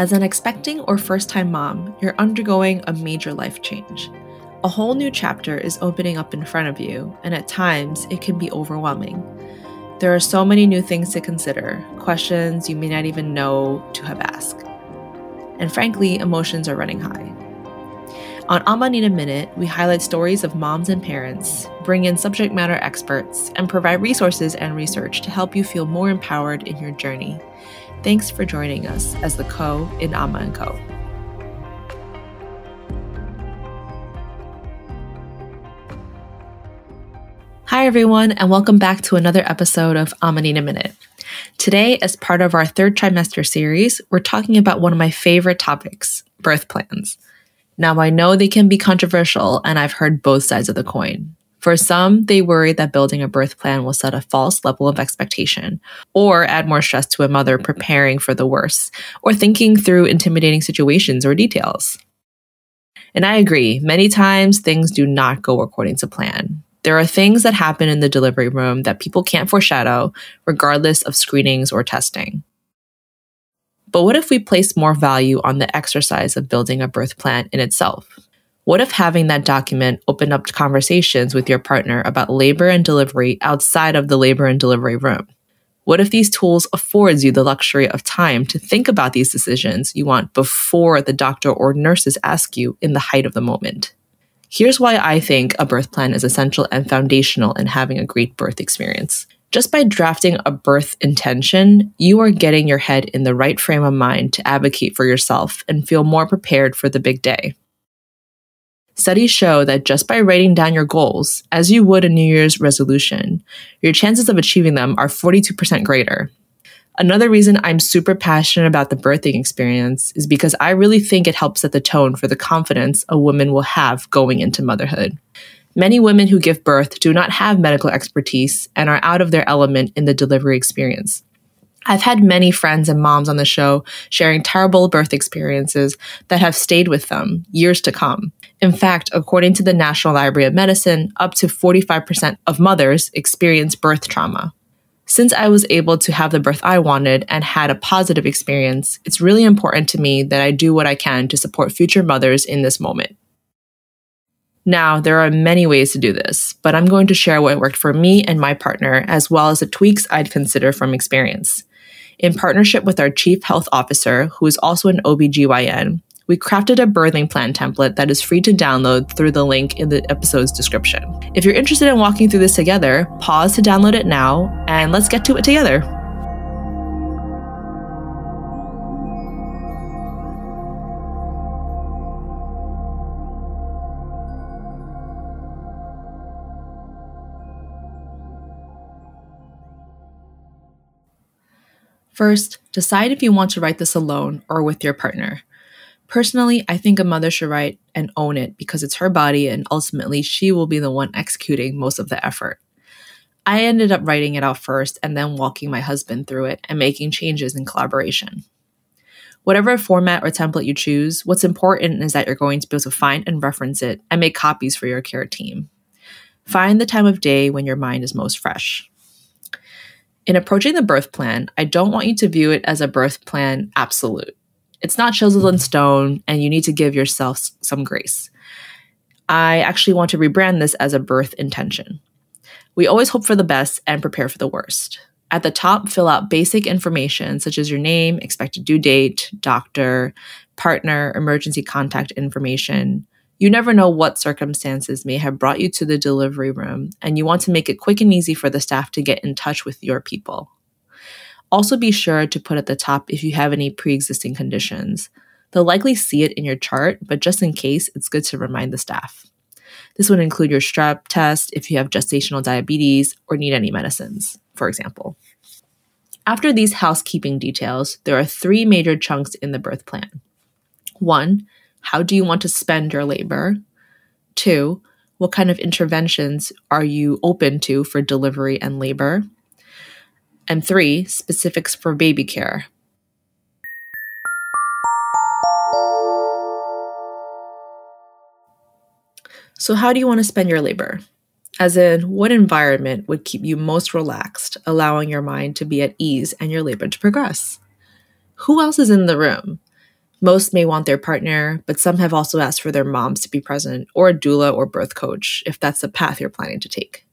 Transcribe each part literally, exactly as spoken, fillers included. As an expecting or first-time mom, you're undergoing a major life change. A whole new chapter is opening up in front of you, and at times, it can be overwhelming. There are so many new things to consider, questions you may not even know to have asked. And frankly, emotions are running high. On Amma Need a Minute, we highlight stories of moms and parents, bring in subject matter experts, and provide resources and research to help you feel more empowered in your journey. Thanks for joining us as the co in Amma and Co. Hi everyone, and welcome back to another episode of Amma Need a Minute. Today, as part of our third trimester series, we're talking about one of my favorite topics, birth plans. Now, I know they can be controversial, and I've heard both sides of the coin. For some, they worry that building a birth plan will set a false level of expectation, or add more stress to a mother preparing for the worst, or thinking through intimidating situations or details. And I agree, many times things do not go according to plan. There are things that happen in the delivery room that people can't foreshadow, regardless of screenings or testing. But what if we place more value on the exercise of building a birth plan in itself? What if having that document open up conversations with your partner about labor and delivery outside of the labor and delivery room? What if these tools affords you the luxury of time to think about these decisions you want before the doctor or nurses ask you in the height of the moment? Here's why I think a birth plan is essential and foundational in having a great birth experience. Just by drafting a birth intention, you are getting your head in the right frame of mind to advocate for yourself and feel more prepared for the big day. Studies show that just by writing down your goals, as you would a New Year's resolution, your chances of achieving them are forty-two percent greater. Another reason I'm super passionate about the birthing experience is because I really think it helps set the tone for the confidence a woman will have going into motherhood. Many women who give birth do not have medical expertise and are out of their element in the delivery experience. I've had many friends and moms on the show sharing terrible birth experiences that have stayed with them years to come. In fact, according to the National Library of Medicine, up to forty-five percent of mothers experience birth trauma. Since I was able to have the birth I wanted and had a positive experience, it's really important to me that I do what I can to support future mothers in this moment. Now, there are many ways to do this, but I'm going to share what worked for me and my partner, as well as the tweaks I'd consider from experience. In partnership with our chief health officer, who is also an O B G Y N, we crafted a birthing plan template that is free to download through the link in the episode's description. If you're interested in walking through this together, pause to download it now, and let's get to it together. First, decide if you want to write this alone or with your partner. Personally, I think a mother should write and own it because it's her body and ultimately she will be the one executing most of the effort. I ended up writing it out first and then walking my husband through it and making changes in collaboration. Whatever format or template you choose, what's important is that you're going to be able to find and reference it and make copies for your care team. Find the time of day when your mind is most fresh. In approaching the birth plan, I don't want you to view it as a birth plan absolute. It's not chiseled in stone, and you need to give yourself some grace. I actually want to rebrand this as a birth intention. We always hope for the best and prepare for the worst. At the top, fill out basic information such as your name, expected due date, doctor, partner, emergency contact information. You never know what circumstances may have brought you to the delivery room, and you want to make it quick and easy for the staff to get in touch with your people. Also be sure to put at the top if you have any pre-existing conditions. They'll likely see it in your chart, but just in case, it's good to remind the staff. This would include your strep test if you have gestational diabetes or need any medicines, for example. After these housekeeping details, there are three major chunks in the birth plan. One, how do you want to spend your labor? Two, what kind of interventions are you open to for delivery and labor? And three, specifics for baby care. So how do you want to spend your labor? As in, what environment would keep you most relaxed, allowing your mind to be at ease and your labor to progress? Who else is in the room? Most may want their partner, but some have also asked for their moms to be present, or a doula or birth coach, if that's the path you're planning to take.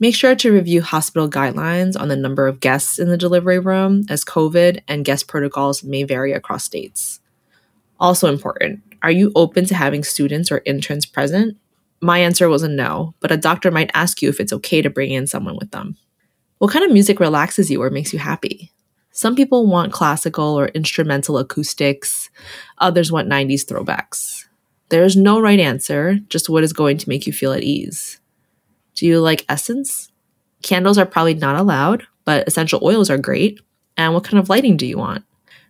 Make sure to review hospital guidelines on the number of guests in the delivery room, as COVID and guest protocols may vary across states. Also important, are you open to having students or interns present? My answer was a no, but a doctor might ask you if it's okay to bring in someone with them. What kind of music relaxes you or makes you happy? Some people want classical or instrumental acoustics, others want nineties throwbacks. There is no right answer, just what is going to make you feel at ease. Do you like essence? Candles are probably not allowed, but essential oils are great. And what kind of lighting do you want?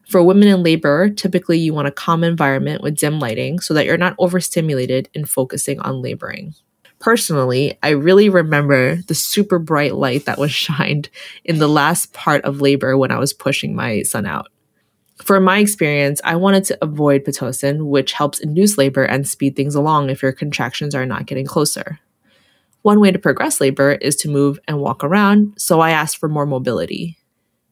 For women in labor, typically you want a calm environment with dim lighting so that you're not overstimulated in focusing on laboring. Personally, I really remember the super bright light that was shined in the last part of labor when I was pushing my son out. For my experience, I wanted to avoid Pitocin, which helps induce labor and speed things along if your contractions are not getting closer. One way to progress labor is to move and walk around, so I asked for more mobility.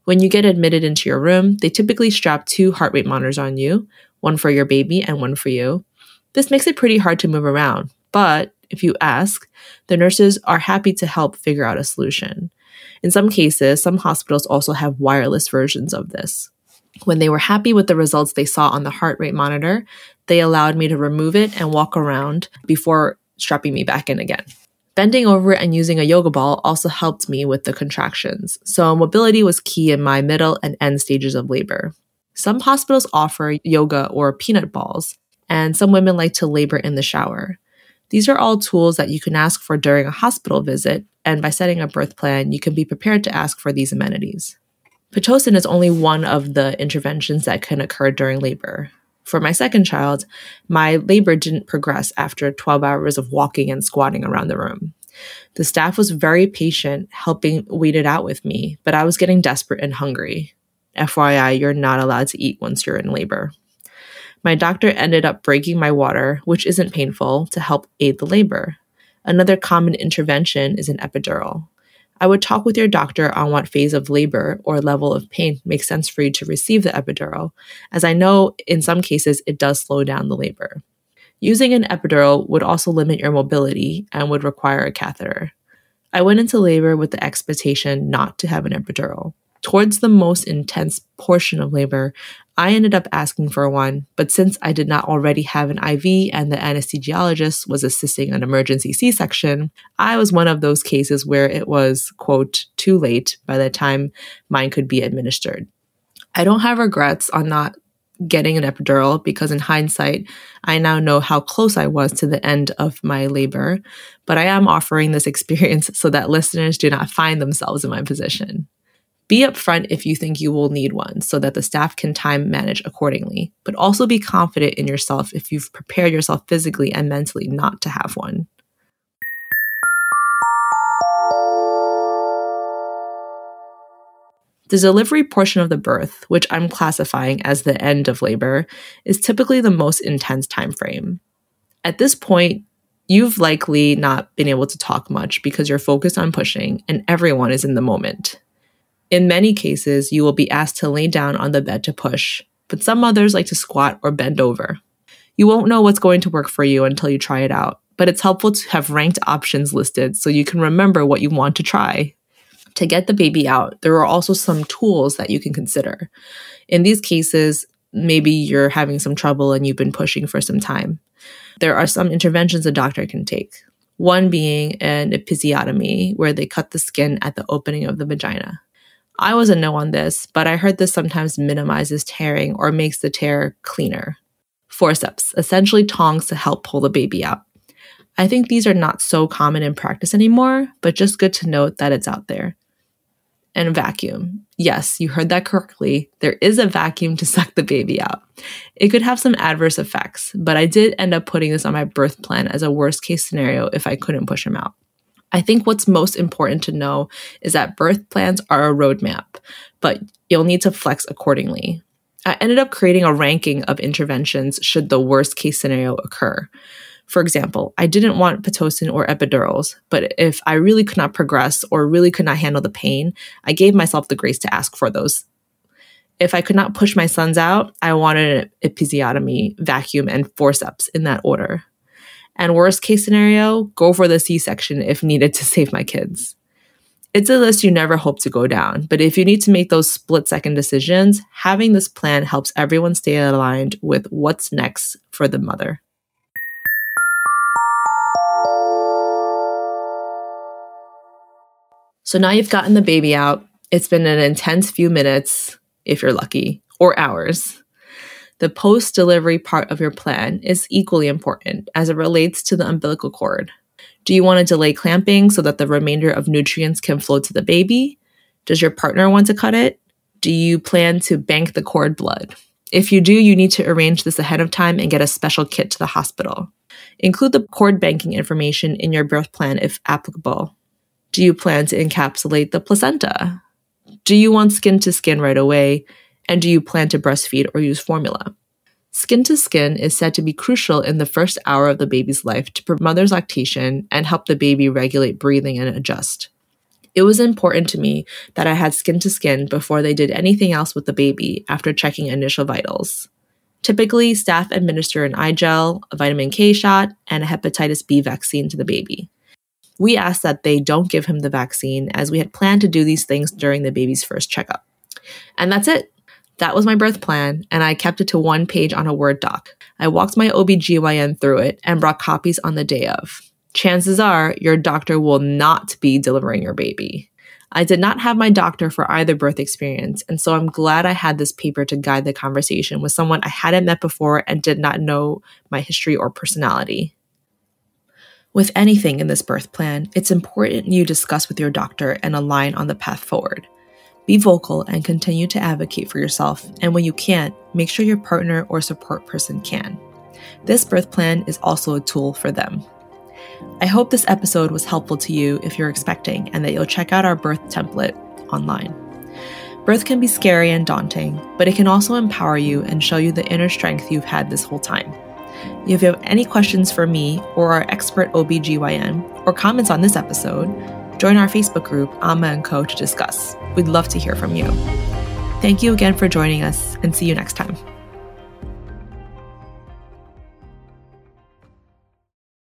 When you get admitted into your room, they typically strap two heart rate monitors on you, one for your baby and one for you. This makes it pretty hard to move around, but if you ask, the nurses are happy to help figure out a solution. In some cases, some hospitals also have wireless versions of this. When they were happy with the results they saw on the heart rate monitor, they allowed me to remove it and walk around before strapping me back in again. Bending over and using a yoga ball also helped me with the contractions, so mobility was key in my middle and end stages of labor. Some hospitals offer yoga or peanut balls, and some women like to labor in the shower. These are all tools that you can ask for during a hospital visit, and by setting a birth plan, you can be prepared to ask for these amenities. Pitocin is only one of the interventions that can occur during labor. For my second child, my labor didn't progress after twelve hours of walking and squatting around the room. The staff was very patient, helping wait it out with me, but I was getting desperate and hungry. F Y I, you're not allowed to eat once you're in labor. My doctor ended up breaking my water, which isn't painful, to help aid the labor. Another common intervention is an epidural. I would talk with your doctor on what phase of labor or level of pain makes sense for you to receive the epidural, as I know in some cases it does slow down the labor. Using an epidural would also limit your mobility and would require a catheter. I went into labor with the expectation not to have an epidural. Towards the most intense portion of labor, I ended up asking for one, but since I did not already have an I V and the anesthesiologist was assisting an emergency C-section, I was one of those cases where it was, quote, too late by the time mine could be administered. I don't have regrets on not getting an epidural because in hindsight, I now know how close I was to the end of my labor, but I am offering this experience so that listeners do not find themselves in my position. Be upfront if you think you will need one so that the staff can time manage accordingly, but also be confident in yourself if you've prepared yourself physically and mentally not to have one. The delivery portion of the birth, which I'm classifying as the end of labor, is typically the most intense time frame. At this point, you've likely not been able to talk much because you're focused on pushing and everyone is in the moment. In many cases, you will be asked to lay down on the bed to push, but some others like to squat or bend over. You won't know what's going to work for you until you try it out, but it's helpful to have ranked options listed so you can remember what you want to try. To get the baby out, there are also some tools that you can consider. In these cases, maybe you're having some trouble and you've been pushing for some time. There are some interventions a doctor can take, one being an episiotomy, where they cut the skin at the opening of the vagina. I was a no on this, but I heard this sometimes minimizes tearing or makes the tear cleaner. Forceps, essentially tongs to help pull the baby out. I think these are not so common in practice anymore, but just good to note that it's out there. And vacuum. Yes, you heard that correctly. There is a vacuum to suck the baby out. It could have some adverse effects, but I did end up putting this on my birth plan as a worst case scenario if I couldn't push him out. I think what's most important to know is that birth plans are a roadmap, but you'll need to flex accordingly. I ended up creating a ranking of interventions should the worst case scenario occur. For example, I didn't want Pitocin or epidurals, but if I really could not progress or really could not handle the pain, I gave myself the grace to ask for those. if I could not push my sons out, I wanted an episiotomy, vacuum, and forceps in that order. And worst case scenario, go for the C-section if needed to save my kids. It's a list you never hope to go down, but if you need to make those split-second decisions, having this plan helps everyone stay aligned with what's next for the mother. So now you've gotten the baby out. It's been an intense few minutes, if you're lucky, or hours. The post-delivery part of your plan is equally important as it relates to the umbilical cord. Do you want to delay clamping so that the remainder of nutrients can flow to the baby? Does your partner want to cut it? Do you plan to bank the cord blood? If you do, you need to arrange this ahead of time and get a special kit to the hospital. Include the cord banking information in your birth plan if applicable. Do you plan to encapsulate the placenta? Do you want skin-to-skin right away? And do you plan to breastfeed or use formula? Skin-to-skin is said to be crucial in the first hour of the baby's life to promote mother's lactation and help the baby regulate breathing and adjust. It was important to me that I had skin-to-skin before they did anything else with the baby after checking initial vitals. Typically, staff administer an eye gel, a vitamin K shot, and a hepatitis B vaccine to the baby. We asked that they don't give him the vaccine as we had planned to do these things during the baby's first checkup. And that's it. That was my birth plan, and I kept it to one page on a Word doc. I walked my O B G Y N through it and brought copies on the day of. Chances are your doctor will not be delivering your baby. I did not have my doctor for either birth experience, and so I'm glad I had this paper to guide the conversation with someone I hadn't met before and did not know my history or personality. With anything in this birth plan, it's important you discuss with your doctor and align on the path forward. Be vocal and continue to advocate for yourself, and when you can't, make sure your partner or support person can. This birth plan is also a tool for them. I hope this episode was helpful to you if you're expecting, and that you'll check out our birth template online. Birth can be scary and daunting, but it can also empower you and show you the inner strength you've had this whole time. If you have any questions for me or our expert O B G Y N, or comments on this episode, join our Facebook group, Amma and Co, to discuss. We'd love to hear from you. Thank you again for joining us, and see you next time.